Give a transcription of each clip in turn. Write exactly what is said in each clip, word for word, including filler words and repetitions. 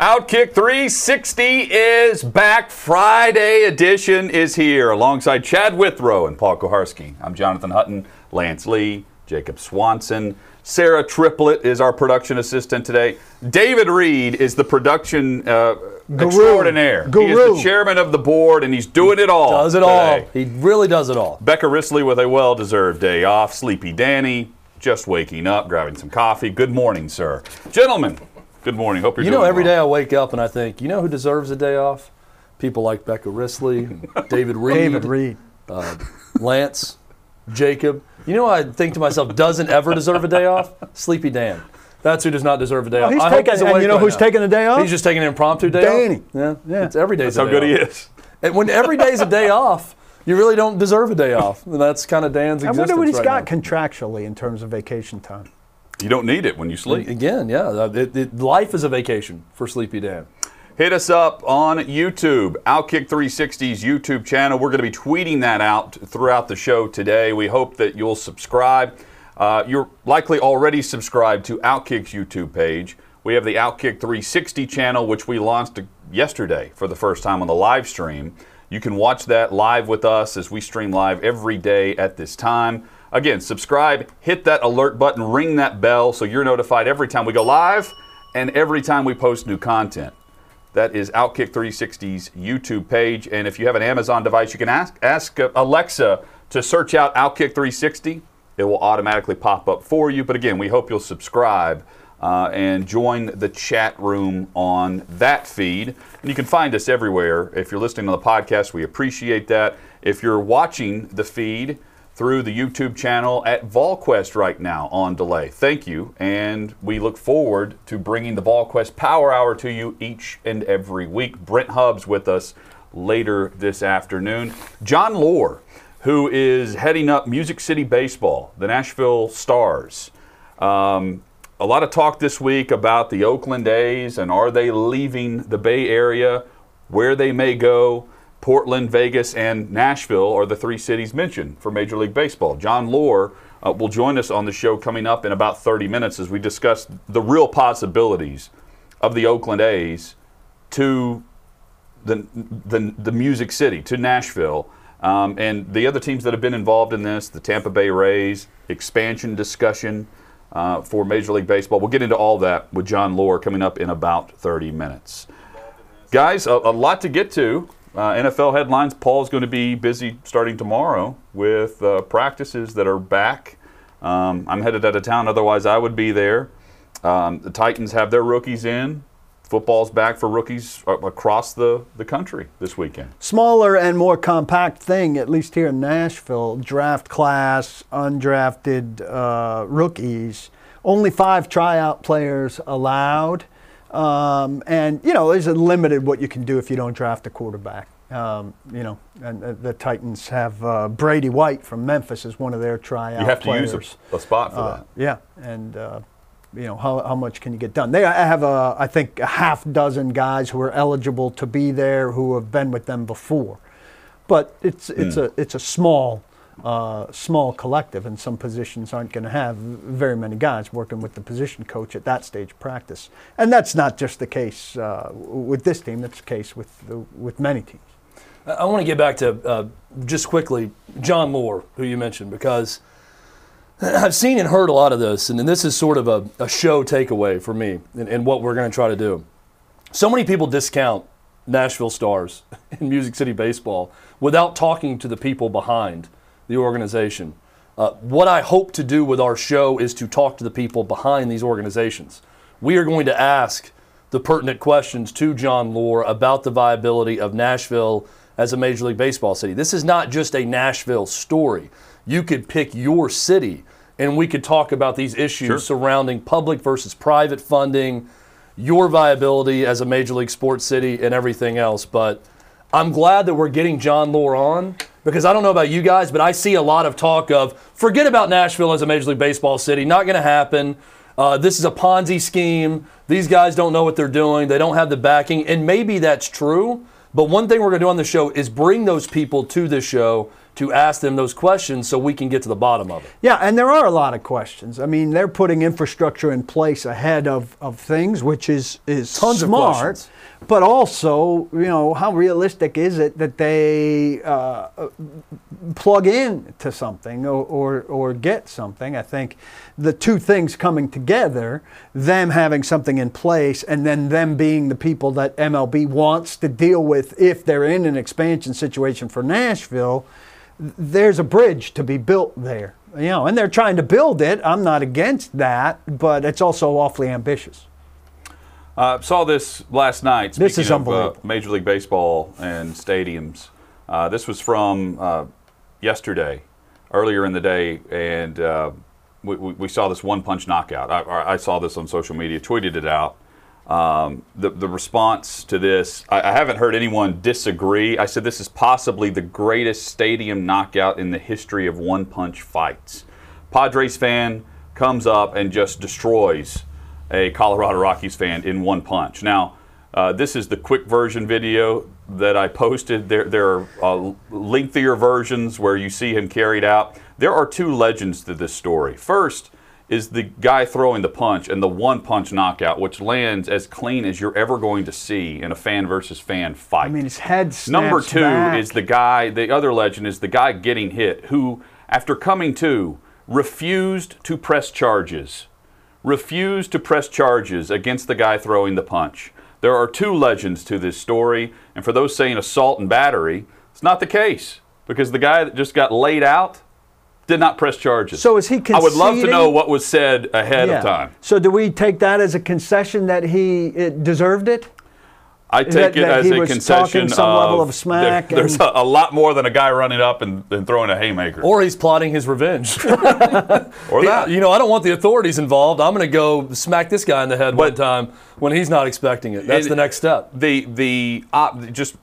Outkick three sixty is back. Friday edition is here alongside Chad Withrow and Paul Koharski. I'm Jonathan Hutton, Lance Lee, Jacob Swanson. Sarah Triplett is our production assistant today. David Reed is the production uh, Guru. extraordinaire. Guru. He is the chairman of the board, and he's doing it all. Does it today. all. He really does it all. Becca Risley with a well-deserved day off. Sleepy Danny just waking up, grabbing some coffee. Good morning, sir. Gentlemen. Good morning. Hope you're you know, doing every well. day I wake up and I think, you know who deserves a day off? People like Becca Risley, David Reed, David Reed. Uh, Lance, Jacob. You know, I think to myself, doesn't ever deserve a day off? Sleepy Dan. That's who does not deserve a day off. Well, he's I taking, he's and you know right who's now. taking a day off? He's just taking an impromptu day Danny. off. Danny. Yeah, yeah. It's every day's that's a day off. That's how good off. he is. And when every day's a day off, you really don't deserve a day off. And that's kind of Dan's existence. I wonder what he's right got now. contractually in terms of vacation time. You don't need it when you sleep. Again, yeah. It, it, life is a vacation for Sleepy Dan. Hit us up on YouTube, Outkick three sixty's YouTube channel. We're going to be tweeting that out throughout the show today. We hope that you'll subscribe. Uh, you're likely already subscribed to Outkick's YouTube page. We have the Outkick three sixty channel, which we launched yesterday for the first time on the live stream. You can watch that live with us as we stream live every day at this time. Again, subscribe, hit that alert button, ring that bell so you're notified every time we go live and every time we post new content. That is Outkick three sixty's YouTube page. And if you have an Amazon device, you can ask, ask Alexa to search out Outkick three sixty. It will automatically pop up for you. But again, we hope you'll subscribe uh, and join the chat room on that feed. And you can find us everywhere. If you're listening to the podcast, we appreciate that. If you're watching the feed through the YouTube channel at VolQuest right now on delay. Thank you, and we look forward to bringing the VolQuest Power Hour to you each and every week. Brent Hubbs with us later this afternoon. John Lohr, who is heading up Music City Baseball, the Nashville Stars. Um, a lot of talk this week about the Oakland A's and are they leaving the Bay Area, where they may go. Portland, Vegas, and Nashville are the three cities mentioned for Major League Baseball. John Lohr uh, will join us on the show coming up in about thirty minutes as we discuss the real possibilities of the Oakland A's to the the, the Music City, to Nashville, um, and the other teams that have been involved in this, the Tampa Bay Rays, expansion discussion uh, for Major League Baseball. We'll get into all that with John Lohr coming up in about thirty minutes. Guys, a, a lot to get to. Uh, N F L headlines. Paul's going to be busy starting tomorrow with uh, practices that are back. Um, I'm headed out of town, otherwise I would be there. Um, the Titans have their rookies in. Football's back for rookies across the, the country this weekend. Smaller and more compact thing, at least here in Nashville, draft class, undrafted uh, rookies. Only five tryout players allowed. Um, and, you know, there's a limited what you can do if you don't draft a quarterback. Um, you know, and uh, the Titans have uh, Brady White from Memphis as one of their tryout players. You have players. to use a, a spot for uh, that. Yeah, and, uh, you know, how, how much can you get done? They have, a, I think, a half dozen guys who are eligible to be there who have been with them before. But it's it's mm. a it's a small Uh, small collective, and some positions aren't going to have very many guys working with the position coach at that stage of practice. And that's not just the case uh, with this team. That's the case with the, with many teams. I want to get back to, uh, just quickly, John Lohr, who you mentioned, because I've seen and heard a lot of this, and this is sort of a, a show takeaway for me and, and what we're going to try to do. So many people discount Nashville Stars in Music City Baseball without talking to the people behind the organization. Uh, what I hope to do with our show is to talk to the people behind these organizations. we are going to ask the pertinent questions to John Lohr about the viability of Nashville as a Major League Baseball city. This is not just a Nashville story. You could pick your city, and we could talk about these issues sure. surrounding public versus private funding, your viability as a Major League sports city, and everything else. But I'm glad that we're getting John Lohr on, because I don't know about you guys, but I see a lot of talk of, forget about Nashville as a Major League Baseball city, not going to happen. Uh, this is a Ponzi scheme. These guys don't know what they're doing. They don't have the backing. And maybe that's true, but one thing we're going to do on the show is bring those people to the show to ask them those questions so we can get to the bottom of it. Yeah, and there are a lot of questions. I mean, they're putting infrastructure in place ahead of, of things, which is, is Tons smart. Of questions. But also, you know, how realistic is it that they uh, plug in to something or, or, or get something? I think the two things coming together, them having something in place and then them being the people that M L B wants to deal with if they're in an expansion situation for Nashville, there's a bridge to be built there, you know, and they're trying to build it. I'm not against that, but it's also awfully ambitious. I uh, saw this last night. This is unbelievable. Of, uh, Major League Baseball and stadiums. Uh, this was from uh, yesterday, earlier in the day, and uh, we, we saw this one-punch knockout. I, I saw this on social media, tweeted it out. Um, the, the response to this, I, I haven't heard anyone disagree. I said this is possibly the greatest stadium knockout in the history of one-punch fights. Padres fan comes up and just destroys a Colorado Rockies fan in one punch. Now, uh, this is the quick version video that I posted. There, there are uh, lengthier versions where you see him carried out. There are two legends to this story. First is the guy throwing the punch and the one-punch knockout, which lands as clean as you're ever going to see in a fan versus fan fight. I mean, his head snaps Number two back. is the guy, the other legend is the guy getting hit who, after coming to, refused to press charges. Refused to press charges against the guy throwing the punch. There are two legends to this story, and for those saying assault and battery, it's not the case, because the guy that just got laid out did not press charges. So is he conceding? I would love to know what was said ahead yeah. of time. So do we take that as a concession that he it deserved it? I take that, it that as a concession some of, level of smack there, there's a, a lot more than a guy running up and, and throwing a haymaker. Or he's plotting his revenge. Or that. You know, I don't want the authorities involved. I'm going to go smack this guy in the head but, one time when he's not expecting it. That's it, the next step. The, the uh, just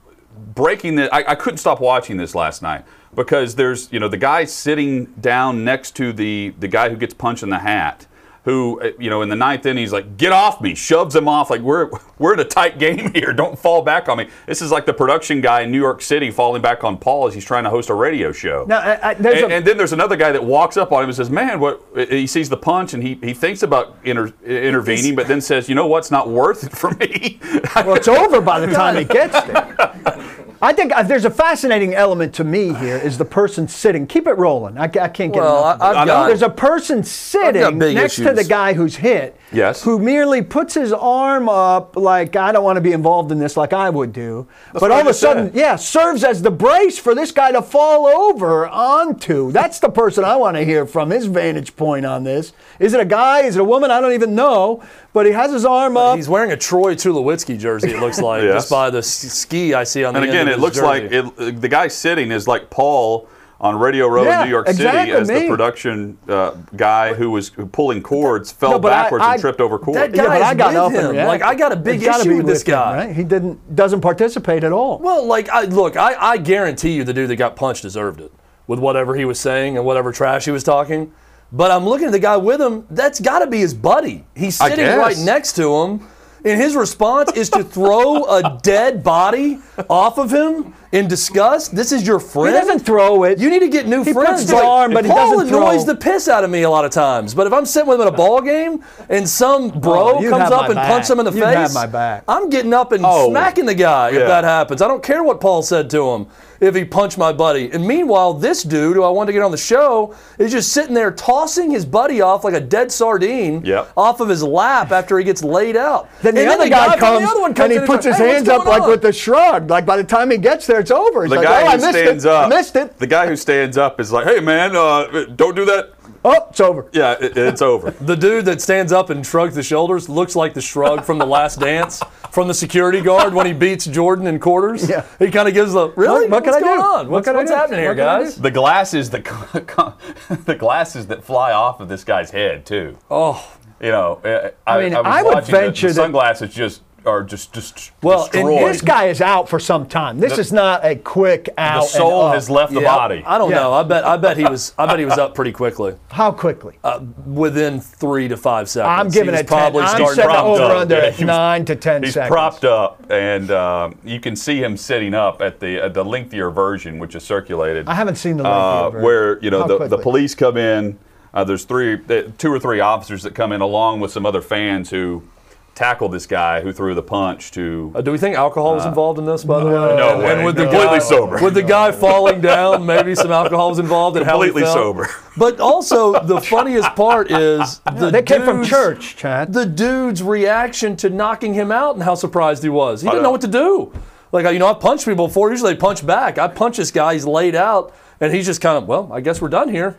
breaking the, I, I couldn't stop watching this last night because there's, you know, the guy sitting down next to the, the guy who gets punched in the hat, who, you know, in the ninth inning, he's like, get off me, shoves him off, like, we're we're in a tight game here, don't fall back on me. This is like the production guy in New York City falling back on Paul as he's trying to host a radio show. Now, I, I, and, a... and then there's another guy that walks up on him and says, man, what? He sees the punch, and he, he thinks about inter, intervening, but then says, you know what's not worth it for me? Well, it's over by the time he gets there. I think there's a fascinating element to me here is the person sitting. Keep it rolling. I, I can't get well, enough. I've got, there's a person sitting next issues. to the guy who's hit yes. who merely puts his arm up like, I don't want to be involved in this like I would do. That's but all of a sudden, said. yeah, serves as the brace for this guy to fall over onto. That's the person I want to hear from, his vantage point on this. Is it a guy? Is it a woman? I don't even know. But he has his arm up. He's wearing a Troy Tulowitzki jersey, it looks like, yes. just by the ski I see on and the again, end of his jersey. And again, it looks like it, the guy sitting is like Paul on Radio Row yeah, in New York exactly City as me. the production uh, guy who was pulling cords, fell no, backwards I, I, and tripped over cords. That guy yeah, but I got with him. Yeah. Like, I got a big issue with, with this guy. Him, right? He didn't doesn't participate at all. Well, like, I, look, I, I guarantee you the dude that got punched deserved it with whatever he was saying and whatever trash he was talking. But I'm looking at the guy with him. That's got to be his buddy. He's sitting right next to him, and his response is to throw a dead body off of him in disgust. This is your friend? He doesn't throw it. You need to get new he friends. He puts his like, arm, but he doesn't throw. Paul annoys the piss out of me a lot of times. But if I'm sitting with him at a ball game and some bro oh, comes up and back. punches him in the you face, have my back. I'm getting up and oh, smacking the guy yeah. if that happens. I don't care what Paul said to him if he punched my buddy. And meanwhile, this dude who I wanted to get on the show is just sitting there tossing his buddy off like a dead sardine yep. off of his lap after he gets laid out. Then the, and other, then the guy, guy comes, the other one comes and he puts his hands up like with a shrug. Like by the time he gets there, it's over. It's the like, guy oh, who I missed stands it. up, I missed it. The guy who stands up is like, hey man, uh, don't do that. oh, it's over. Yeah, it, it's over. The dude that stands up and shrugs the shoulders looks like the shrug from The Last Dance from the security guard when he beats Jordan in quarters. Yeah. He kind of gives the, really? What, what can I do? On? What what's can what's I do? happening here, guys? The glasses, the, the glasses that fly off of this guy's head, too. Oh. You know, I, I mean, I, was I would venture the, the sunglasses that, just are just, just well, destroyed. Well, this guy is out for some time. This the, is not a quick out. The soul and has left the yeah, body. I, I don't yeah. know. I bet. I bet he was. I bet he was up pretty quickly. How quickly? Uh, within three to five seconds. I'm giving it probably ten. I'm setting over up. under yeah, was, nine to ten he's seconds. He's propped up, and um, you can see him sitting up at the uh, the lengthier version, which is circulated. I haven't seen the lengthier uh, version. Where you know the, the police come in. Uh, there's three, two or three officers that come in along with some other fans who tackle this guy who threw the punch to... Uh, do we think alcohol was involved in this, by the no, way? No way. And with the completely guy, sober. With the guy falling down, maybe some alcohol was involved in completely how Completely sober. But also, the funniest part is... The yeah, they came dudes, from church, Chad. The dude's reaction to knocking him out and how surprised he was. He didn't know. know what to do. Like, you know, I've punched people before. Usually they punch back. I punch this guy. He's laid out. And he's just kind of, well, I guess we're done here.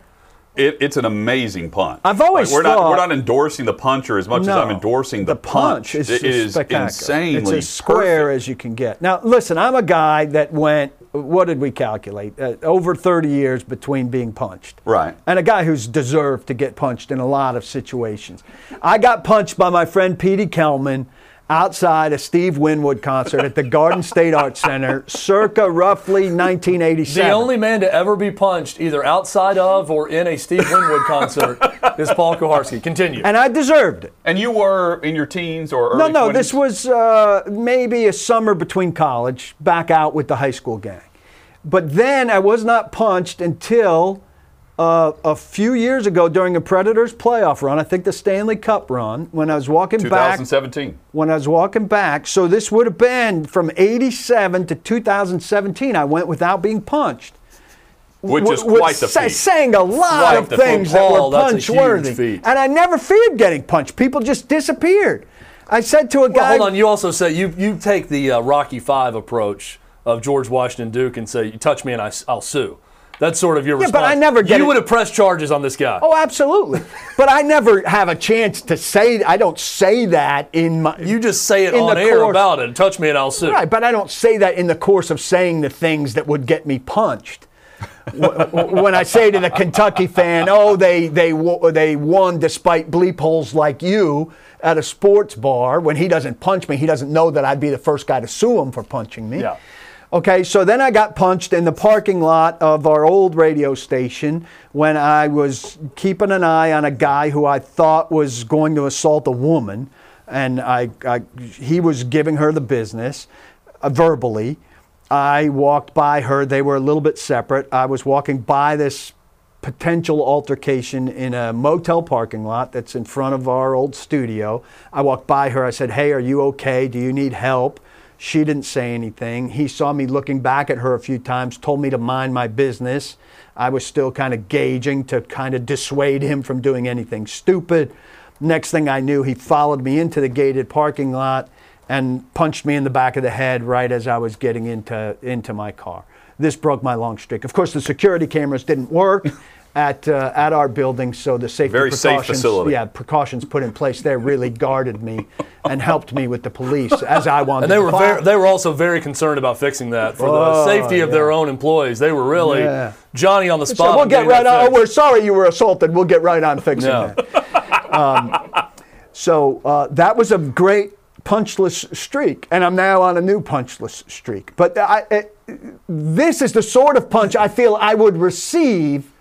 It, it's an amazing punch. I've always like, we're thought, not we're not endorsing the puncher as much no, as I'm endorsing the, the punch. punch. Is it is insanely it's as square perfect. as you can get. Now, listen, I'm a guy that went. What did we calculate? Uh, over thirty years between being punched. Right. And a guy who's deserved to get punched in a lot of situations. I got punched by my friend Petey Kellman outside a Steve Winwood concert at the Garden State Arts Center circa roughly nineteen eighty-seven. The only man to ever be punched either outside of or in a Steve Winwood concert is Paul Koharski. Continue. And I deserved it. And you were in your teens or early No, no, twenties? This was uh, maybe a summer between college, back out with the high school gang. But then I was not punched until... Uh, a few years ago during a Predators playoff run, I think the Stanley Cup run, when I was walking twenty seventeen. back. twenty seventeen. When I was walking back. So this would have been from eighty-seven to two thousand seventeen. I went without being punched. Which w is quite the feat. I sang a lot quite of things that were punch-worthy. And I never feared getting punched. People just disappeared. I said to a guy... Well, hold on. You also say you, you take the uh, Rocky Five approach of George Washington Duke and say, you touch me and I, I'll sue. That's sort of your yeah, response. But I never get You it. would have pressed charges on this guy. Oh, absolutely. But I never have a chance to say, I don't say that in my... You just say it on air course, about it. Touch me and I'll sue. Right, but I don't say that in the course of saying the things that would get me punched. When I say to the Kentucky fan, oh, they, they, they won despite bleep holes like you at a sports bar, when he doesn't punch me, he doesn't know that I'd be the first guy to sue him for punching me. Yeah. Okay, so then I got punched in the parking lot of our old radio station when I was keeping an eye on a guy who I thought was going to assault a woman, and I, I he was giving her the business uh, verbally. I walked by her. They were a little bit separate. I was walking by this potential altercation in a motel parking lot that's in front of our old studio. I walked by her. I said, hey, are you okay? Do you need help? She didn't say anything. He saw me looking back at her a few times, told me to mind my business. I was still kind of gauging to kind of dissuade him from doing anything stupid. Next thing I knew, he followed me into the gated parking lot and punched me in the back of the head right as I was getting into, into my car. This broke my long streak. Of course, the security cameras didn't work at, uh, at our building, so the safety Very precautions, safe facility. Yeah, precautions put in place there really guarded me. And helped me with the police as I wanted. And they were very, they were also very concerned about fixing that for oh, the safety of yeah. their own employees. They were really yeah. Johnny on the spot. So we'll get right on. Oh, we're sorry you were assaulted. We'll get right on fixing yeah. that. Um, so uh, that was a great punchless streak, and I'm now on a new punchless streak. But I, it, this is the sort of punch I feel I would receive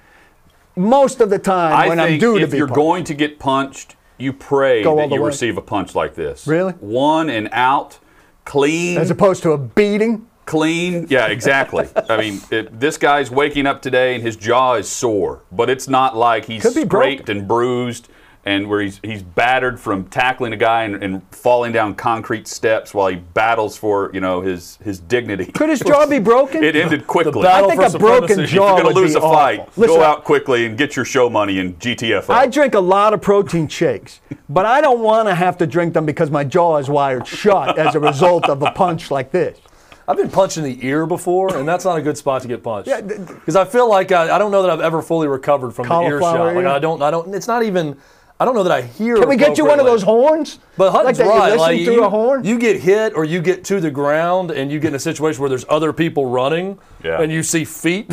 most of the time I when I'm due to be punched. If you're going to get punched. You pray that you way. receive a punch like this. Really? One and out, clean. As opposed to a beating? Clean. Yeah, exactly. I mean, it, this guy's waking up today and his jaw is sore, but it's not like he's scraped broken. and bruised and where he's, he's battered from tackling a guy and, and falling down concrete steps while he battles for, you know, his, his dignity. Could his jaw be broken? It ended quickly. I think a broken jaw would be awful. If you're going to lose a fight, Listen, go out quickly and get your show money and G T F O. I drink a lot of protein shakes, but I don't want to have to drink them because my jaw is wired shut as a result of a punch like this. I've been punched in the ear before, and that's not a good spot to get punched. Yeah, because I feel like I, I don't know that I've ever fully recovered from the ear shot. Like I don't, I don't. It's not even. I don't know that I hear. Can we get you one of those horns? But Hutton's like right. Like through you, a horn? You get hit or you get to the ground, and you get in a situation where there's other people running, yeah. and you see feet.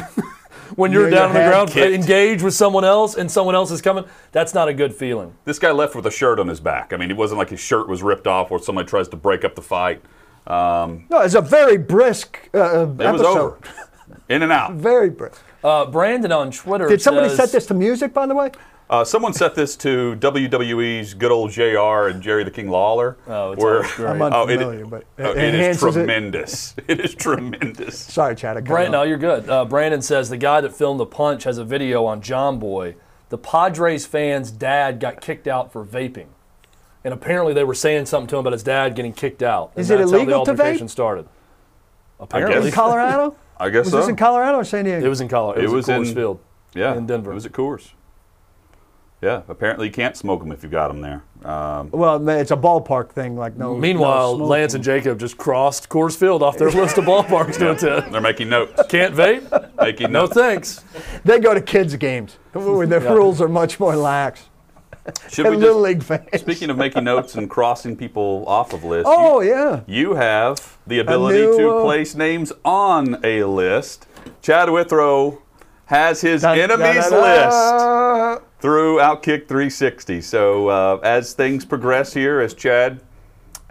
When you're, you're down on the ground, engage with someone else, and someone else is coming, that's not a good feeling. This guy left with a shirt on his back. I mean, it wasn't like his shirt was ripped off or somebody tries to break up the fight. Um, no, it's a very brisk uh, episode. It was over. In and out. Very brisk. Uh, Brandon on Twitter Did somebody says, set this to music, by the way? Uh, someone set this to W W E's good old J R and Jerry the King Lawler. Oh, it's where, I'm unfamiliar, oh, it, but it, oh, it is tremendous. It. it is tremendous. Sorry, Chad. I Brand, no, you're good. Uh, Brandon says the guy that filmed the punch has a video on John Boy. The Padres fan's dad got kicked out for vaping, and apparently they were saying something to him about his dad getting kicked out. Is it illegal to vape? That's how the altercation started. Apparently, in Colorado. I guess so. Was this in Colorado or San Diego? It was in Colorado. It, it was, was in Coors Field. Yeah, in Denver. It was at Coors. Yeah, apparently you can't smoke them if you've got them there. Um, well, it's a ballpark thing. Like no. Meanwhile, no Lance and Jacob just crossed Coors Field off their list of ballparks to attend. They're making notes. Can't vape? Making no notes. Thanks. They go to kids' games where the yeah. rules are much more lax. Should we Little just, League fans. Speaking of making notes and crossing people off of lists, oh, you, yeah. you have the ability new, to uh, place names on a list. Chad Withrow has his da, enemies da, da, da. list. Through Outkick three sixty. So uh, as things progress here, as Chad,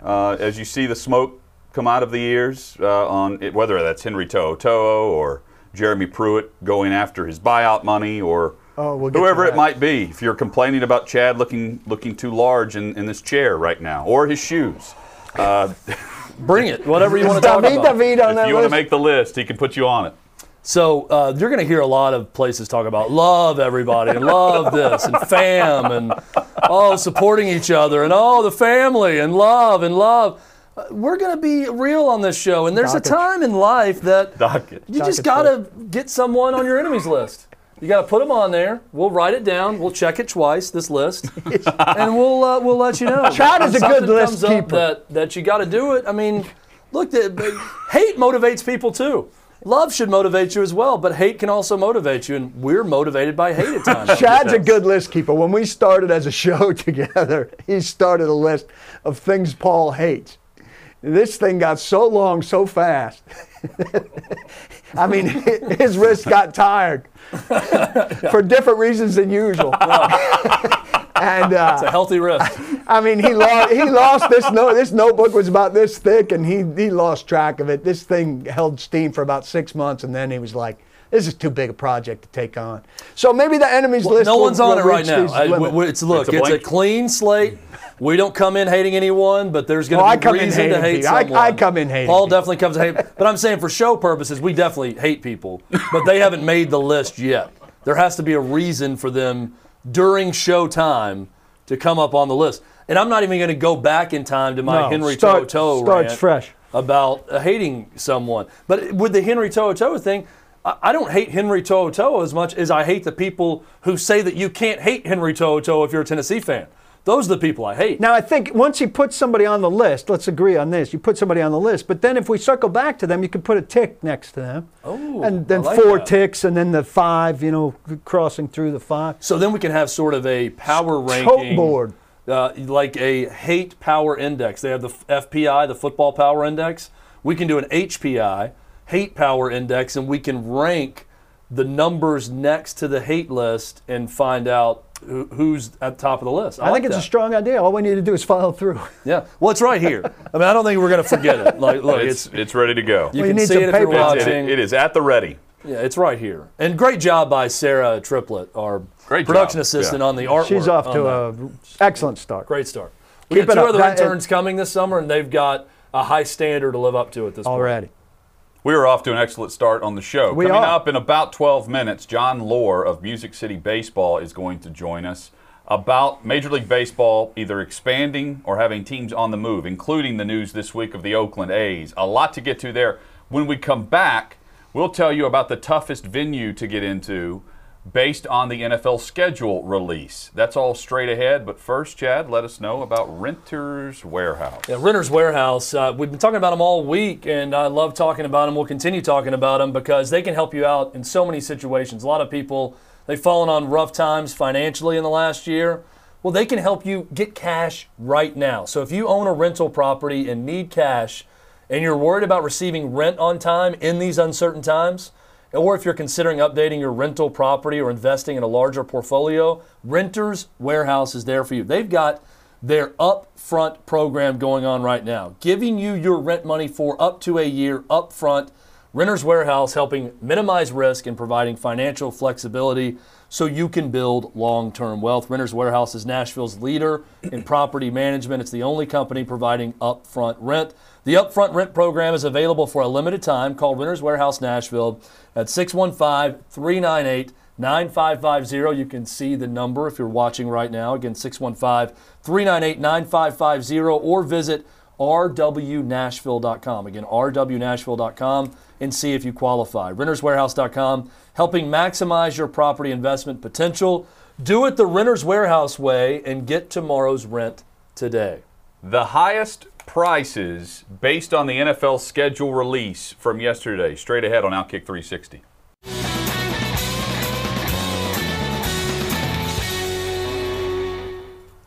uh, as you see the smoke come out of the ears uh, on it, whether that's Henry To'oto'o or Jeremy Pruitt going after his buyout money or oh, we'll whoever it might be, if you're complaining about Chad looking looking too large in, in this chair right now or his shoes. Uh, Bring it, whatever you want to talk David about. David on if that you list. want to make the list, he can put you on it. So uh, you're going to hear a lot of places talk about love everybody and love this and fam and oh, supporting each other and oh, the family and love and love. Uh, we're going to be real on this show, and there's Docket. a time in life that Docket. you Docket just got to get someone on your enemies list. You got to put them on there. We'll write it down. We'll check it twice, this list, and we'll uh, we'll let you know. Chad is a good list keeper. That, that you got to do it. I mean, look, the, hate motivates people too. Love should motivate you as well, but hate can also motivate you, and we're motivated by hate at times. Chad's a good list keeper. When we started as a show together, he started a list of things Paul hates. This thing got so long, so fast. I mean, his wrist got tired for different reasons than usual. And, uh, it's a healthy risk. I mean, he lost. He lost this note. This notebook was about this thick, and he he lost track of it. This thing held steam for about six months, and then he was like, "This is too big a project to take on." So maybe the enemies well, list. No will, one's on it right now. I, it's look. It's a, it's a clean slate. We don't come in hating anyone, but there's going well, to be reason to hate people. someone. I, I come in hating. Paul definitely comes to hate. But I'm saying for show purposes, we definitely hate people, but they haven't made the list yet. There has to be a reason for them. During showtime to come up on the list. And I'm not even going to go back in time to my no, Henry start, To'oto'o starts rant fresh. about uh, hating someone. But with the Henry To'oto'o thing, I, I don't hate Henry To'oto'o as much as I hate the people who say that you can't hate Henry To'oto'o if you're a Tennessee fan. Those are the people I hate. Now, I think once you put somebody on the list, let's agree on this, you put somebody on the list, but then if we circle back to them, you can put a tick next to them. Oh, and then I like four that. ticks, and then the five, you know, crossing through the five. So then we can have sort of a power ranking. Tote board. Uh, like a hate power index. They have the F P I, the football power index. We can do an H P I, hate power index, and we can rank the numbers next to the hate list and find out who's at the top of the list. I, I like think it's that. a strong idea. All we need to do is follow through. Yeah. Well, it's right here. I mean, I don't think we're going to forget it. Like, look, it's, it's it's ready to go. You well, can you see it if you're watching. It, it is at the ready. Yeah, it's right here. And great job by Sarah Triplett, our great production job. assistant yeah. on the artwork. She's off to an excellent start. Great start. We Keep got two up. other that, interns it, coming this summer, and they've got a high standard to live up to at this already. point. Already. We are off to an excellent start on the show. We Coming are. up in about twelve minutes, John Lohr of Music City Baseball is going to join us about Major League Baseball either expanding or having teams on the move, including the news this week of the Oakland A's. A lot to get to there. When we come back, we'll tell you about the toughest venue to get into, based on the N F L schedule release. That's all straight ahead, but first, Chad, let us know about Renters Warehouse. Yeah, Renters Warehouse. Uh, we've been talking about them all week, and I love talking about them. We'll continue talking about them because they can help you out in so many situations. A lot of people, they've fallen on rough times financially in the last year. Well, they can help you get cash right now. So if you own a rental property and need cash, and you're worried about receiving rent on time in these uncertain times, or if you're considering updating your rental property or investing in a larger portfolio, Renters Warehouse is there for you. They've got their upfront program going on right now, giving you your rent money for up to a year upfront. Renters Warehouse helping minimize risk and providing financial flexibility so you can build long-term wealth. Renters Warehouse is Nashville's leader in property management. It's the only company providing upfront rent. The upfront rent program is available for a limited time. Call Renters Warehouse Nashville at six one five, three nine eight, nine five five zero. You can see the number if you're watching right now. Again, six one five, three nine eight, nine five five zero, or visit r w nashville dot com. Again, r w nashville dot com, and see if you qualify. renters warehouse dot com, helping maximize your property investment potential. Do it the Renters Warehouse way and get tomorrow's rent today. The highest prices based on the N F L schedule release from yesterday. Straight ahead on Outkick three sixty.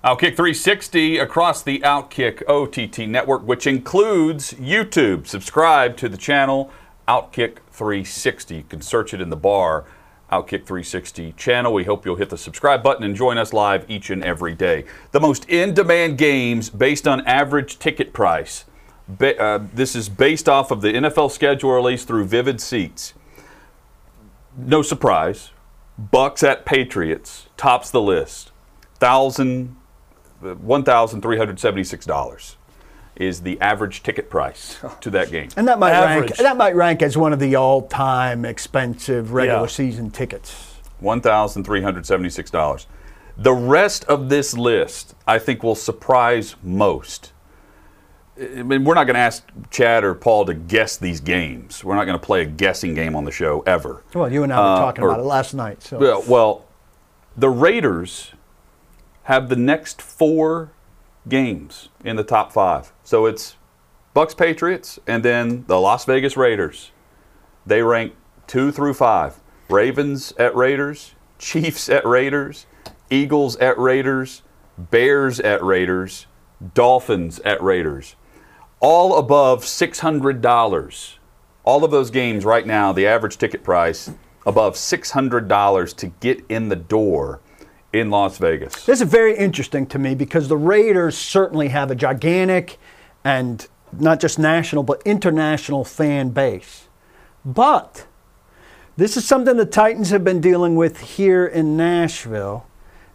Outkick three sixty across the Outkick O T T network, which includes YouTube. Subscribe to the channel Outkick three sixty. You can search it in the bar, Outkick three sixty channel. We hope you'll hit the subscribe button and join us live each and every day. The most in-demand games based on average ticket price. Be- uh, this is based off of the N F L schedule release through Vivid Seats. No surprise, Bucks at Patriots tops the list. Thousand. one thousand three hundred seventy-six dollars is the average ticket price to that game. And that might average. rank that might rank as one of the all-time expensive regular yeah. season tickets. one thousand three hundred seventy-six dollars. The rest of this list, I think, will surprise most. I mean, we're not going to ask Chad or Paul to guess these games. We're not going to play a guessing game on the show ever. Well, you and I were uh, talking or, about it last night. So. Well, well, the Raiders have the next four games in the top five. So it's Bucs, Patriots, and then the Las Vegas Raiders. They rank two through five. Ravens at Raiders, Chiefs at Raiders, Eagles at Raiders, Bears at Raiders, Dolphins at Raiders. All above six hundred dollars. All of those games right now, the average ticket price, above six hundred dollars to get in the door in Las Vegas. This is very interesting to me because the Raiders certainly have a gigantic and not just national but international fan base. But this is something the Titans have been dealing with here in Nashville.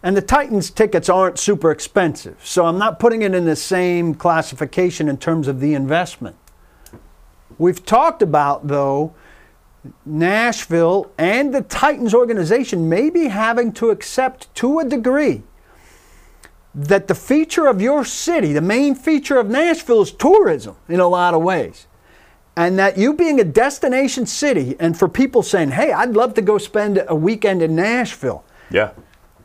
And the Titans tickets aren't super expensive. So I'm not putting it in the same classification in terms of the investment. We've talked about, though, Nashville and the Titans organization may be having to accept to a degree that the feature of your city, the main feature of Nashville, is tourism in a lot of ways. And that you being a destination city, and for people saying, hey, I'd love to go spend a weekend in Nashville. Yeah.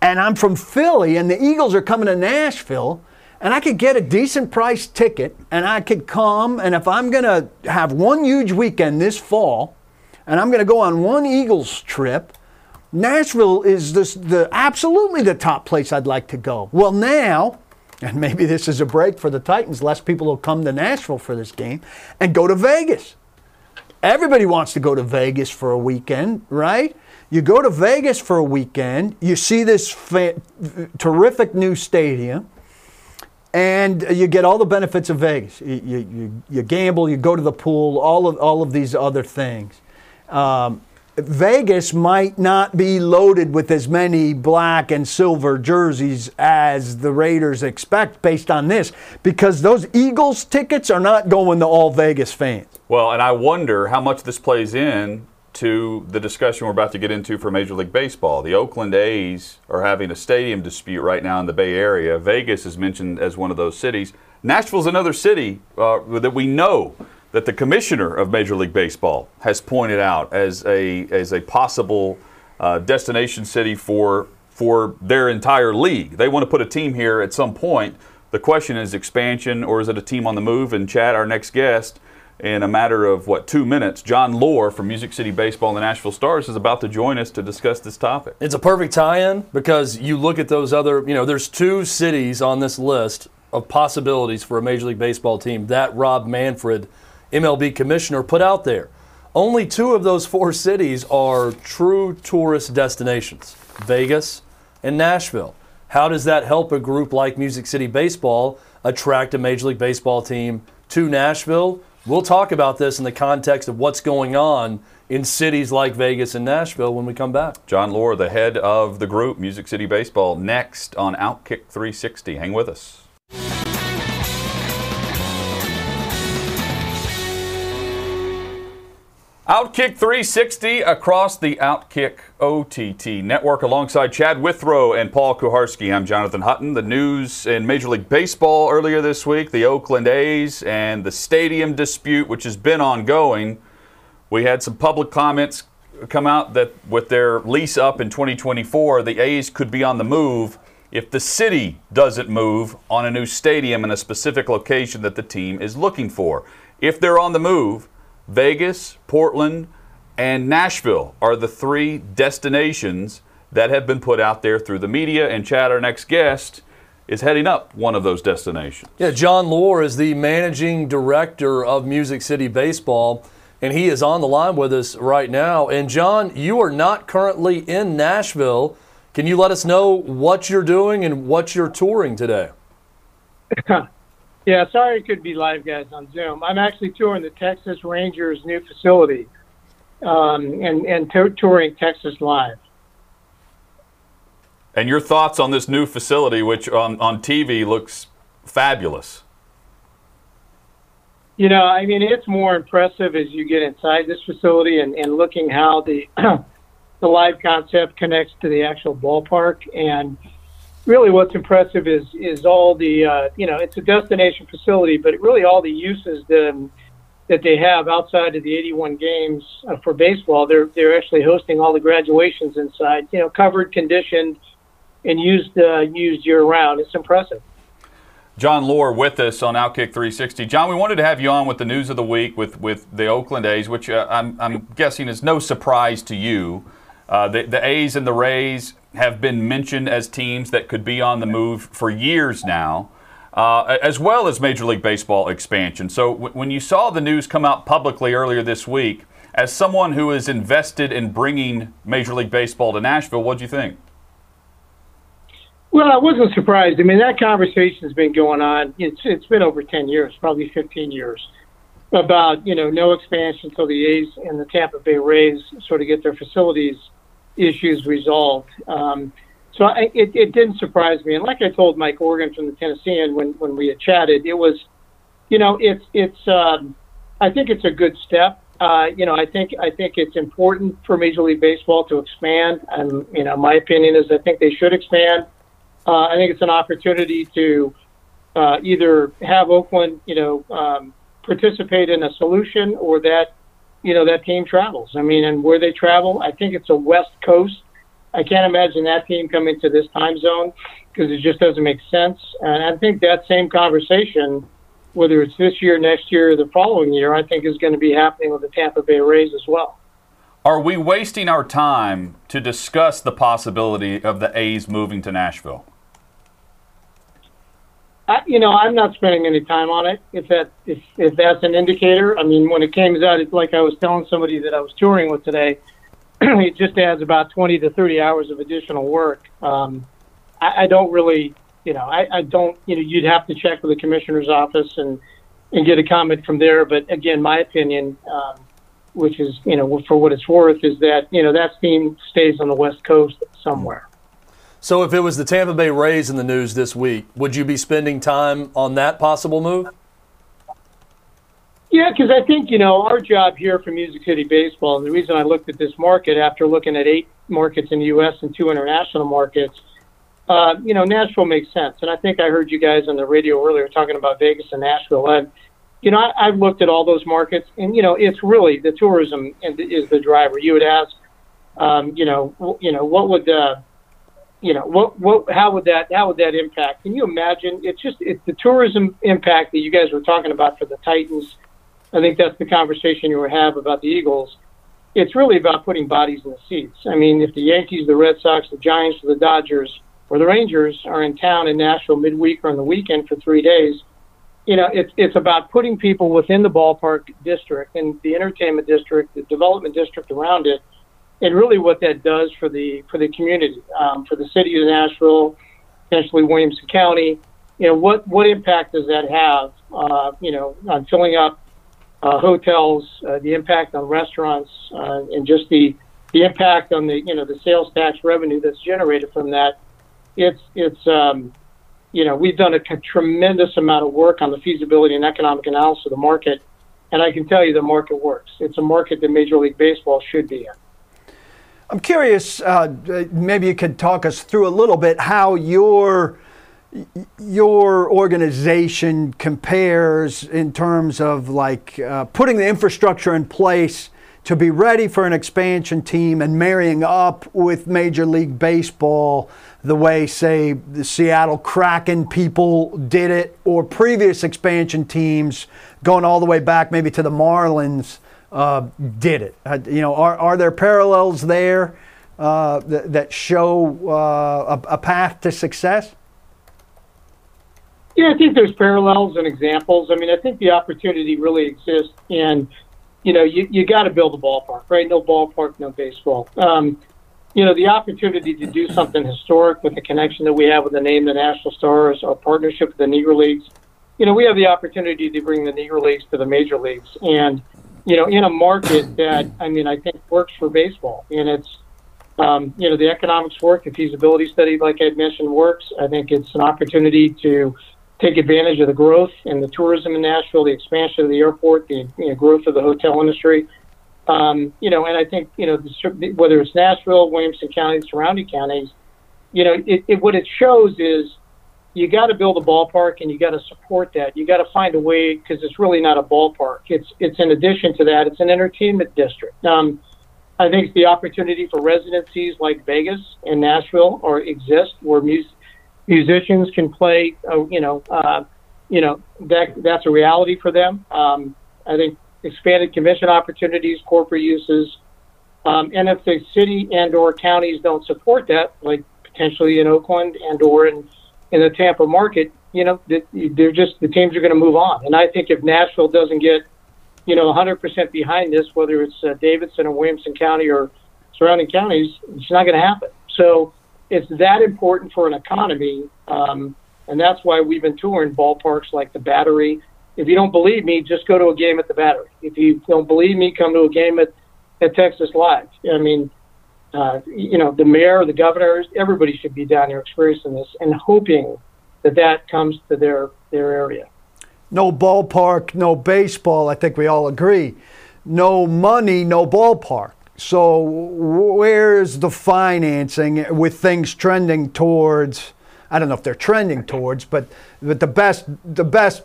And I'm from Philly and the Eagles are coming to Nashville, and I could get a decent priced ticket and I could come, and if I'm going to have one huge weekend this fall, and I'm going to go on one Eagles trip, Nashville is this, the absolutely the top place I'd like to go. Well, now, and maybe this is a break for the Titans, less people will come to Nashville for this game, and go to Vegas. Everybody wants to go to Vegas for a weekend, right? You go to Vegas for a weekend, you see this fa- terrific new stadium, and you get all the benefits of Vegas. You, you, you gamble, you go to the pool, all of, all of these other things. Um, Vegas might not be loaded with as many black and silver jerseys as the Raiders expect based on this, because those Eagles tickets are not going to all Vegas fans. Well, and I wonder how much this plays in to the discussion we're about to get into for Major League Baseball. The Oakland A's are having a stadium dispute right now in the Bay Area. Vegas is mentioned as one of those cities. Nashville's another city uh, that we know that the commissioner of Major League Baseball has pointed out as a as a possible uh, destination city for for their entire league. They want to put a team here at some point. The question is expansion, or is it a team on the move? And Chad, our next guest, in a matter of, what, two minutes, John Lohr from Music City Baseball and the Nashville Stars is about to join us to discuss this topic. It's a perfect tie-in because you look at those other, you know, there's two cities on this list of possibilities for a Major League Baseball team that Rob Manfred, M L B commissioner, put out there. Only two of those four cities are true tourist destinations, Vegas and Nashville. How does that help a group like Music City Baseball attract a Major League Baseball team to Nashville? We'll talk about this in the context of what's going on in cities like Vegas and Nashville when we come back. John Lohr, the head of the group, Music City Baseball, next on Outkick three sixty. Hang with us. Outkick three sixty across the Outkick O T T network alongside Chad Withrow and Paul Koharski. I'm Jonathan Hutton. The news in Major League Baseball earlier this week, the Oakland A's and the stadium dispute, which has been ongoing. We had some public comments come out that with their lease up in twenty twenty-four, the A's could be on the move if the city doesn't move on a new stadium in a specific location that the team is looking for. If they're on the move, Vegas, Portland, and Nashville are the three destinations that have been put out there through the media, and Chad, our next guest, is heading up one of those destinations. Yeah, John Lohr is the managing director of Music City Baseball, and he is on the line with us right now. And John, you are not currently in Nashville. Can you let us know what you're doing and what you're touring today? Yeah, sorry it could be live, guys, on Zoom. I'm actually touring the Texas Rangers' new facility um, and, and t- touring Texas Live. And your thoughts on this new facility, which on, on T V looks fabulous? You know, I mean, it's more impressive as you get inside this facility and, and looking how the the live concept connects to the actual ballpark. And really what's impressive is is all the, uh, you know, it's a destination facility, but really all the uses that, that they have outside of the eighty-one games uh, for baseball. They're they're actually hosting all the graduations inside, you know, covered, conditioned, and used, uh, used year-round. It's impressive. John Lohr with us on Outkick three sixty. John, we wanted to have you on with the news of the week with, with the Oakland A's, which uh, I'm, I'm guessing is no surprise to you. Uh, the, the A's and the Rays have been mentioned as teams that could be on the move for years now, uh, as well as Major League Baseball expansion. So w- when you saw the news come out publicly earlier this week, as someone who is invested in bringing Major League Baseball to Nashville, what did you think? Well, I wasn't surprised. I mean, that conversation's been going on. It's It's been over ten years, probably fifteen years. About, you know, no expansion until the A's and the Tampa Bay Rays sort of get their facilities issues resolved. Um, so I, it, it didn't surprise me. And like I told Mike Organ from the Tennessean when, when we had chatted, it was, you know, it's, it's, um, I think it's a good step. Uh, you know, I think, I think it's important for Major League Baseball to expand. And, you know, my opinion is I think they should expand. Uh, I think it's an opportunity to uh, either have Oakland, you know, um, participate in a solution or that, you know, that team travels. I mean, and where they travel, I think it's a West Coast. I can't imagine that team coming to this time zone because it just doesn't make sense. And I think that same conversation, whether it's this year, next year, or the following year, I think is going to be happening with the Tampa Bay Rays as well. Are we wasting our time to discuss the possibility of the A's moving to Nashville? I, you know, I'm not spending any time on it. If that, if, if that's an indicator, I mean, when it came out, it's like I was telling somebody that I was touring with today. It just adds about twenty to thirty hours of additional work. Um, I, I don't really, you know, I, I don't, you know, you'd have to check with the commissioner's office and, and get a comment from there. But again, my opinion, um, which is, you know, for what it's worth, is that, you know, that team stays on the West Coast somewhere. So if it was the Tampa Bay Rays in the news this week, would you be spending time on that possible move? Yeah, because I think, you know, our job here for Music City Baseball, and the reason I looked at this market after looking at eight markets in the U S and two international markets, uh, you know, Nashville makes sense. And I think I heard you guys on the radio earlier talking about Vegas and Nashville. And, you know, I, I've looked at all those markets, and, you know, it's really the tourism is the driver. You would ask, um, you know, you know, what would the, you know, what, what, how would that, how would that impact? Can you imagine? It's just, it's the tourism impact that you guys were talking about for the Titans. I think that's the conversation you would have about the Eagles. It's really about putting bodies in the seats. I mean, if the Yankees, the Red Sox, the Giants, the Dodgers, or the Rangers are in town in Nashville midweek or on the weekend for three days, you know, it's it's about putting people within the ballpark district and the entertainment district, the development district around it, and really what that does for the for the community, um, for the city of Nashville, potentially Williamson County. You know, what what impact does that have? Uh, you know, on filling up uh, hotels, uh, the impact on restaurants, uh, and just the the impact on the you know the sales tax revenue that's generated from that. It's it's. Um, You know, we've done a tremendous amount of work on the feasibility and economic analysis of the market, and I can tell you the market works. It's a market that Major League Baseball should be in. I'm curious, uh, maybe you could talk us through a little bit how your your organization compares in terms of like uh, putting the infrastructure in place to be ready for an expansion team and marrying up with Major League Baseball the way, say, the Seattle Kraken people did it, or previous expansion teams going all the way back maybe to the Marlins uh, did it. Uh, you know, are, are there parallels there uh, th that show uh, a, a path to success? Yeah, I think there's parallels and examples. I mean, I think the opportunity really exists in You know, you, you got to build a ballpark, right? No ballpark, no baseball. Um, you know, the opportunity to do something historic with the connection that we have with the name, the Nashville Stars, our partnership with the Negro Leagues. You know, we have the opportunity to bring the Negro Leagues to the Major Leagues. And, you know, in a market that, I mean, I think works for baseball. And it's, um, you know, the economics work, the feasibility study, like I mentioned, works. I think it's an opportunity to take advantage of the growth and the tourism in Nashville, the expansion of the airport, the you know, growth of the hotel industry. Um, you know, and I think, you know, the, whether it's Nashville, Williamson County, surrounding counties, you know, it, it, what it shows is you got to build a ballpark and you got to support that. You got to find a way, because it's really not a ballpark. It's, it's in addition to that, it's an entertainment district. Um, I think it's the opportunity for residencies like Vegas and Nashville or exist where music, musicians can play, uh, you know, uh, you know that that's a reality for them. Um, I think expanded commission opportunities, corporate uses, um, and if the city and or counties don't support that, like potentially in Oakland and or in, in the Tampa market, you know, they're just the teams are going to move on. And I think if Nashville doesn't get, you know, one hundred percent behind this, whether it's uh, Davidson or Williamson County or surrounding counties, it's not going to happen. So it's that important for an economy, um, and that's why we've been touring ballparks like the Battery. If you don't believe me, just go to a game at the Battery. If you don't believe me, come to a game at, at Texas Live. I mean, uh, you know, the mayor, the governors, everybody should be down here experiencing this and hoping that that comes to their, their area. No ballpark, no baseball, I think we all agree. No money, no ballpark. So where's the financing with things trending towards, I don't know if they're trending towards, but, but the best the best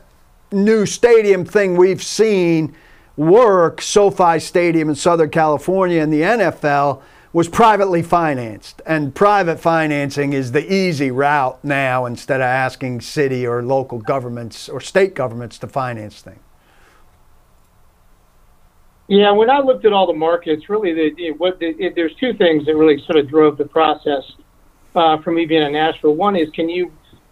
new stadium thing we've seen work, SoFi Stadium in Southern California in the N F L, was privately financed. And private financing is the easy route now instead of asking city or local governments or state governments to finance things. Yeah, when I looked at all the markets, really, the, it, what the, it, there's two things that really sort of drove the process uh, for me being in Nashville. One is, can you,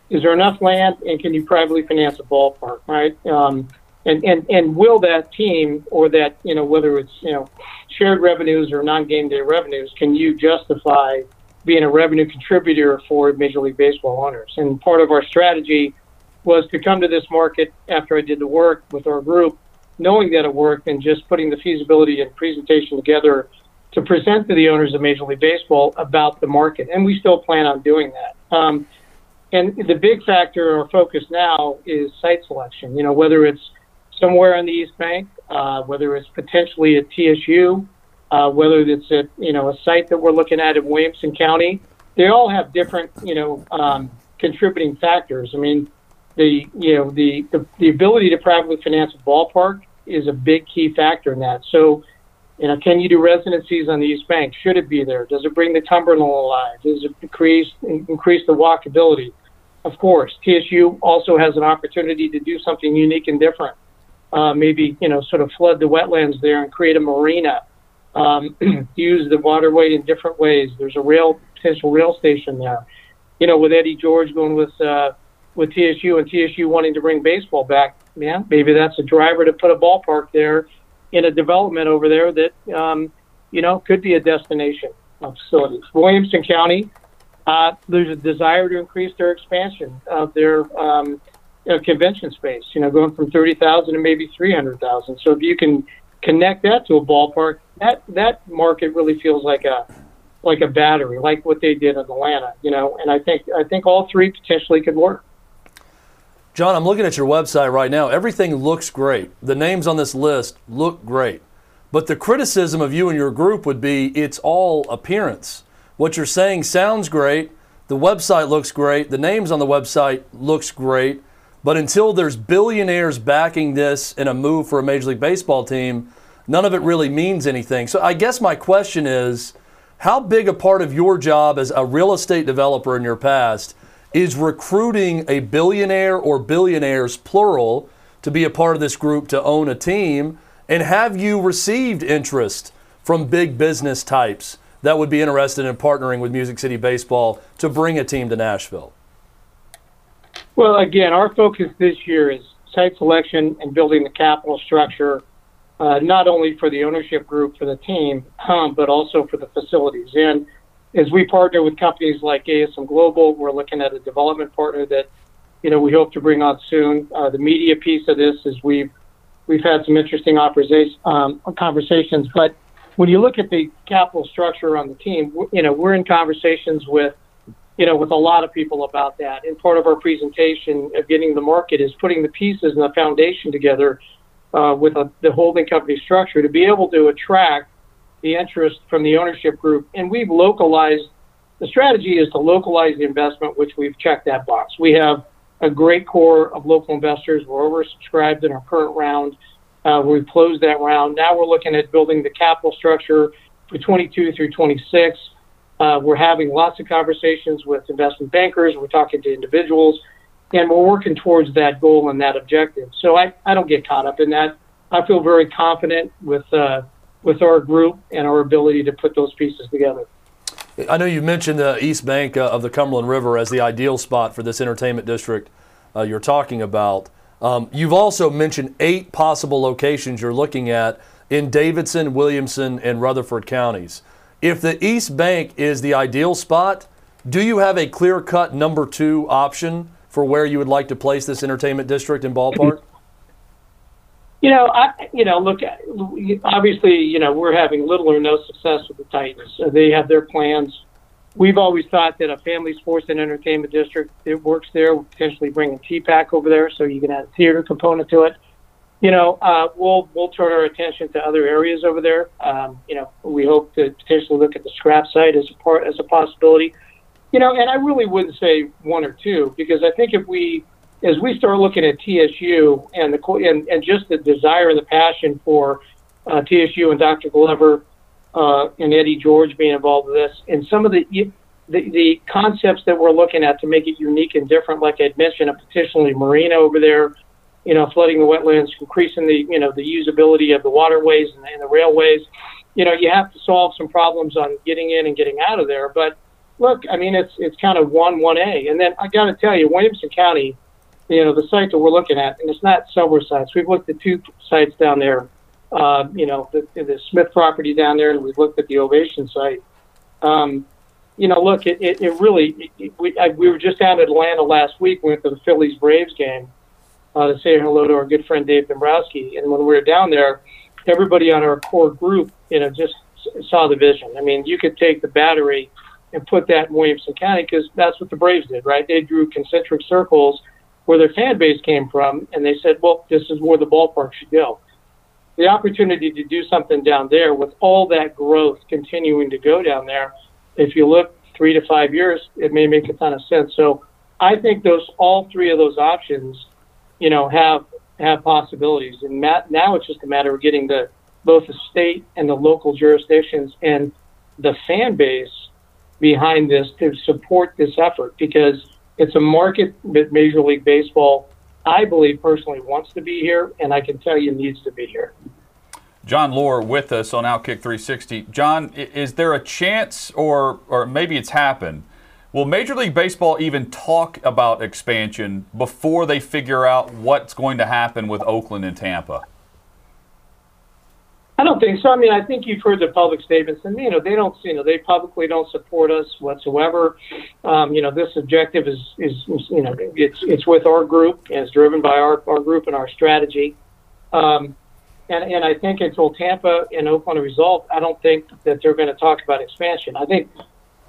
is there enough land, and can you privately finance a ballpark, right? Um, and and and will that team or that, you know, whether it's you know shared revenues or non-game day revenues, can you justify being a revenue contributor for Major League Baseball owners? And part of our strategy was to come to this market after I did the work with our group, knowing that it worked and just putting the feasibility and presentation together to present to the owners of Major League Baseball about the market. And we still plan on doing that. Um, and the big factor or focus now is site selection, you know, whether it's somewhere in the East Bank, uh, whether it's potentially at T S U, uh, whether it's at, you know, a site that we're looking at in Williamson County. They all have different, you know, um, contributing factors. I mean, The you know the, the the ability to privately finance a ballpark is a big key factor in that. So You know, can you do residencies on the East Bank? Should it be there? Does it bring the Cumberland alive? Does it increase, increase the walkability? Of course. T S U also has an opportunity to do something unique and different. Uh, maybe, you know, sort of flood the wetlands there and create a marina. Um, use the waterway in different ways. There's a rail potential rail station there. You know, with Eddie George going with uh, with T S U and T S U wanting to bring baseball back, man, maybe that's a driver to put a ballpark there in a development over there that, um, you know, could be a destination of facilities. Williamson County, uh, there's a desire to increase their expansion of their um, you know, convention space, you know, going from thirty thousand to maybe three hundred thousand. So if you can connect that to a ballpark, that that market really feels like a like a battery, like what they did in Atlanta, you know, and I think I think all three potentially could work. John, I'm looking at your website right now. Everything looks great. The names on this list look great. But the criticism of you and your group would be it's all appearance. What you're saying sounds great. The website looks great. The names on the website looks great. But until there's billionaires backing this in a move for a Major League Baseball team, none of it really means anything. So I guess my question is, how big a part of your job as a real estate developer in your past is recruiting a billionaire or billionaires, plural, to be a part of this group to own a team? And have you received interest from big business types that would be interested in partnering with Music City Baseball to bring a team to Nashville? Well, again, our focus this year is site selection and building the capital structure, uh, not only for the ownership group, for the team, um, but also for the facilities. And as we partner with companies like A S M Global, we're looking at a development partner that, you know, we hope to bring on soon. Uh, the media piece of this is we've we've had some interesting um, conversations. But when you look at the capital structure on the team, you know, we're in conversations with, you know, with a lot of people about that. And part of our presentation of getting the market is putting the pieces and the foundation together uh, with a, the holding company structure to be able to attract the interest from the ownership group. And we've localized, the strategy is to localize the investment, which we've checked that box. We have a great core of local investors. We're oversubscribed in our current round. Uh, we've closed that round. Now we're looking at building the capital structure for twenty-two through twenty-six. Uh, we're having lots of conversations with investment bankers. We're talking to individuals, and we're working towards that goal and that objective. So I, I don't get caught up in that. I feel very confident with uh, with our group and our ability to put those pieces together. I know you mentioned the East Bank uh, of the Cumberland River as the ideal spot for this entertainment district uh, you're talking about. Um, you've also mentioned eight possible locations you're looking at in Davidson, Williamson, and Rutherford counties. If the East Bank is the ideal spot, do you have a clear-cut number two option for where you would like to place this entertainment district and ballpark? You know, I, you know, look, obviously, you know, we're having little or no success with the Titans. They have their plans. We've always thought that a family sports and entertainment district, it works there. We're potentially bringing T PAC over there, so you can add a theater component to it. You know, uh, we'll we'll turn our attention to other areas over there. Um, you know, we hope to potentially look at the scrap site as a part as a possibility. You know, and I really wouldn't say one or two, because I think if we, as we start looking at T S U and the and, and just the desire and the passion for uh, T S U and Doctor Glover uh, and Eddie George being involved with this, and some of the, the the concepts that we're looking at to make it unique and different, like I'd mentioned, a potentially marina over there. You know, flooding the wetlands, increasing the, you know, the usability of the waterways and the, and the railways. You know, you have to solve some problems on getting in and getting out of there. But look, I mean, it's it's kind of one one A. And then I got to tell you, Williamson County, you know, the site that we're looking at, and it's not several sites. We've looked at two sites down there. Uh, you know, the, the Smith property down there, and we've looked at the Ovation site. Um, you know, look, it it, it really. It, we I, we were just down in Atlanta last week. We went to the Phillies Braves game. Uh, to say hello to our good friend Dave Dombrowski. And when we were down there, everybody on our core group, you know, just saw the vision. I mean, you could take the Battery and put that in Williamson County, because that's what the Braves did, right? They drew concentric circles where their fan base came from, and they said, well, this is where the ballpark should go. The opportunity to do something down there with all that growth continuing to go down there, if you look three to five years, it may make a ton of sense. So I think those all three of those options – you know, have have possibilities, and Matt, now it's just a matter of getting the both the state and the local jurisdictions and the fan base behind this to support this effort, because it's a market that Major League Baseball, I believe personally, wants to be here, and I can tell you needs to be here. John Lohr with us on Outkick three sixty. John, is there a chance, or or maybe it's happened, will Major League Baseball even talk about expansion before they figure out what's going to happen with Oakland and Tampa? I don't think so. I mean, I think you've heard the public statements, and you know they don't, you know, they publicly don't support us whatsoever. Um, you know, this objective is, is, you know, it's it's with our group, and it's driven by our our group and our strategy. Um, and and I think until Tampa and Oakland are resolved, I don't think that they're going to talk about expansion. I think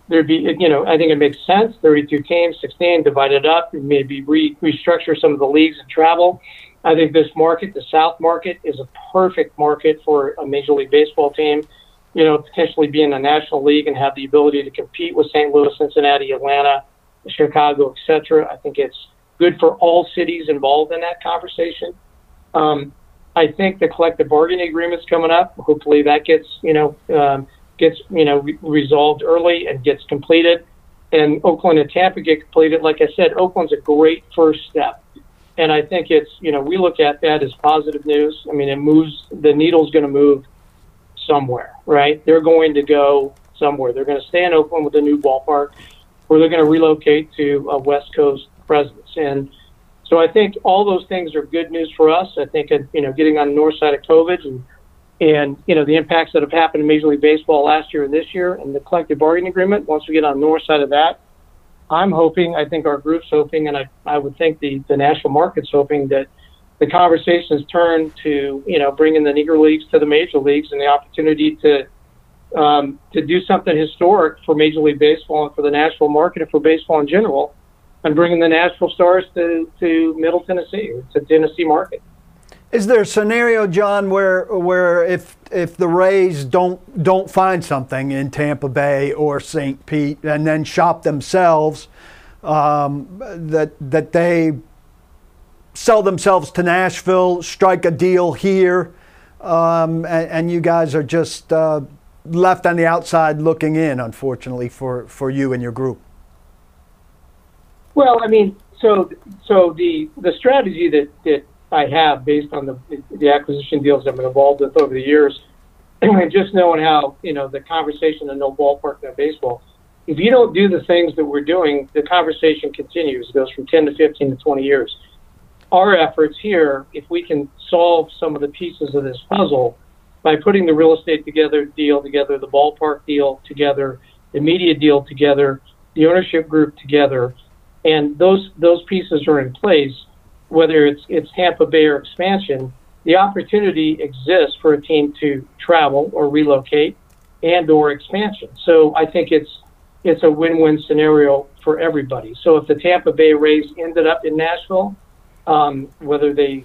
there'd be, you know, I think it makes sense. thirty-two teams, sixteen, divide it up, and maybe re restructure some of the leagues and travel. I think this market, the South market, is a perfect market for a Major League Baseball team, you know, potentially be in the National League and have the ability to compete with Saint Louis, Cincinnati, Atlanta, Chicago, et cetera. I think it's good for all cities involved in that conversation. Um, I think the collective bargaining agreement's coming up. Hopefully that gets, you know, um, gets, you know, re resolved early and gets completed. And Oakland and Tampa get completed. Like I said, Oakland's a great first step. And I think it's, you know, we look at that as positive news. I mean, it moves, the needle's going to move somewhere, right? They're going to go somewhere. They're going to stay in Oakland with a new ballpark, or they're going to relocate to a West Coast presence. And so I think all those things are good news for us. I think, you know, getting on the north side of COVID and, and you know, the impacts that have happened in Major League Baseball last year and this year, and the collective bargaining agreement, once we get on the north side of that, I'm hoping, I think our group's hoping, and I, I would think the, the national market's hoping that the conversations turn to, you know, bringing the Negro Leagues to the Major Leagues and the opportunity to, um, to do something historic for Major League Baseball and for the national market and for baseball in general, and bringing the Nashville Stars to, to Middle Tennessee, to Tennessee market. Is there a scenario, John, where where if if the Rays don't don't find something in Tampa Bay or Saint Pete and then shop themselves, um, that that they sell themselves to Nashville, strike a deal here, um, and, and you guys are just uh, left on the outside looking in, unfortunately, for for you and your group? Well, I mean, so so the the strategy that that. I have, based on the, the acquisition deals I've been involved with over the years, and just knowing how, you know, the conversation in no ballpark, no baseball, if you don't do the things that we're doing, the conversation continues. It goes from ten to fifteen to twenty years. Our efforts here, if we can solve some of the pieces of this puzzle by putting the real estate together, deal together, the ballpark deal together, the media deal together, the ownership group together, and those, those pieces are in place, whether it's, it's Tampa Bay or expansion, the opportunity exists for a team to travel or relocate and or expansion. So I think it's, it's a win-win scenario for everybody. So if the Tampa Bay Rays ended up in Nashville, um, whether they,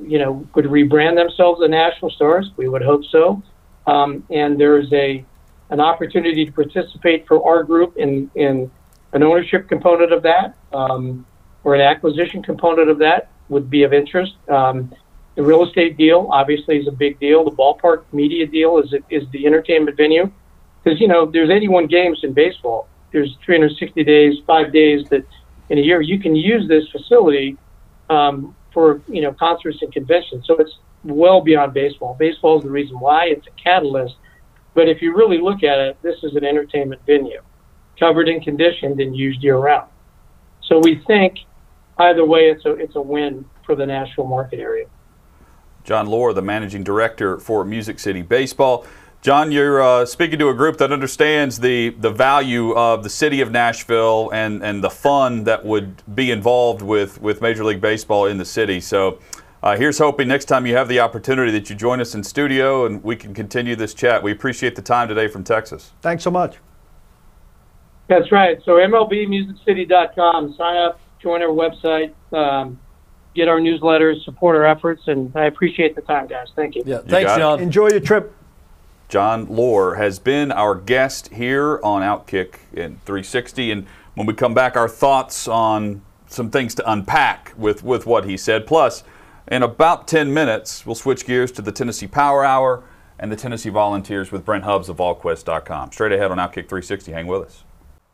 you know, could rebrand themselves the Nashville Stars, we would hope so. Um, and there is a, an opportunity to participate for our group in, in an ownership component of that. Um, or an acquisition component of that would be of interest. Um, the real estate deal obviously is a big deal. The ballpark media deal is, is the entertainment venue. Because, you know, there's eighty-one games in baseball. There's three hundred sixty days, five days that in a year you can use this facility um, for, you know, concerts and conventions. So it's well beyond baseball. Baseball is the reason why. It's a catalyst. But if you really look at it, this is an entertainment venue, covered and conditioned and used year-round. So we think, either way, it's a, it's a win for the Nashville market area. John Lohr, the managing director for Music City Baseball. John, you're uh, speaking to a group that understands the, the value of the city of Nashville and, and the fun that would be involved with, with Major League Baseball in the city. So uh, here's hoping next time you have the opportunity that you join us in studio and we can continue this chat. We appreciate the time today from Texas. Thanks so much. That's right. So M L B music city dot com, sign up. Join our website, um, get our newsletters, support our efforts, and I appreciate the time, guys. Thank you. Yeah, you thanks, John. It. Enjoy your trip. John Lohr has been our guest here on Outkick in three sixty, and when we come back, our thoughts on some things to unpack with, with what he said. Plus, in about ten minutes, we'll switch gears to the Tennessee Power Hour and the Tennessee Volunteers with Brent Hubbs of vol quest dot com. Straight ahead on Outkick three sixty. Hang with us.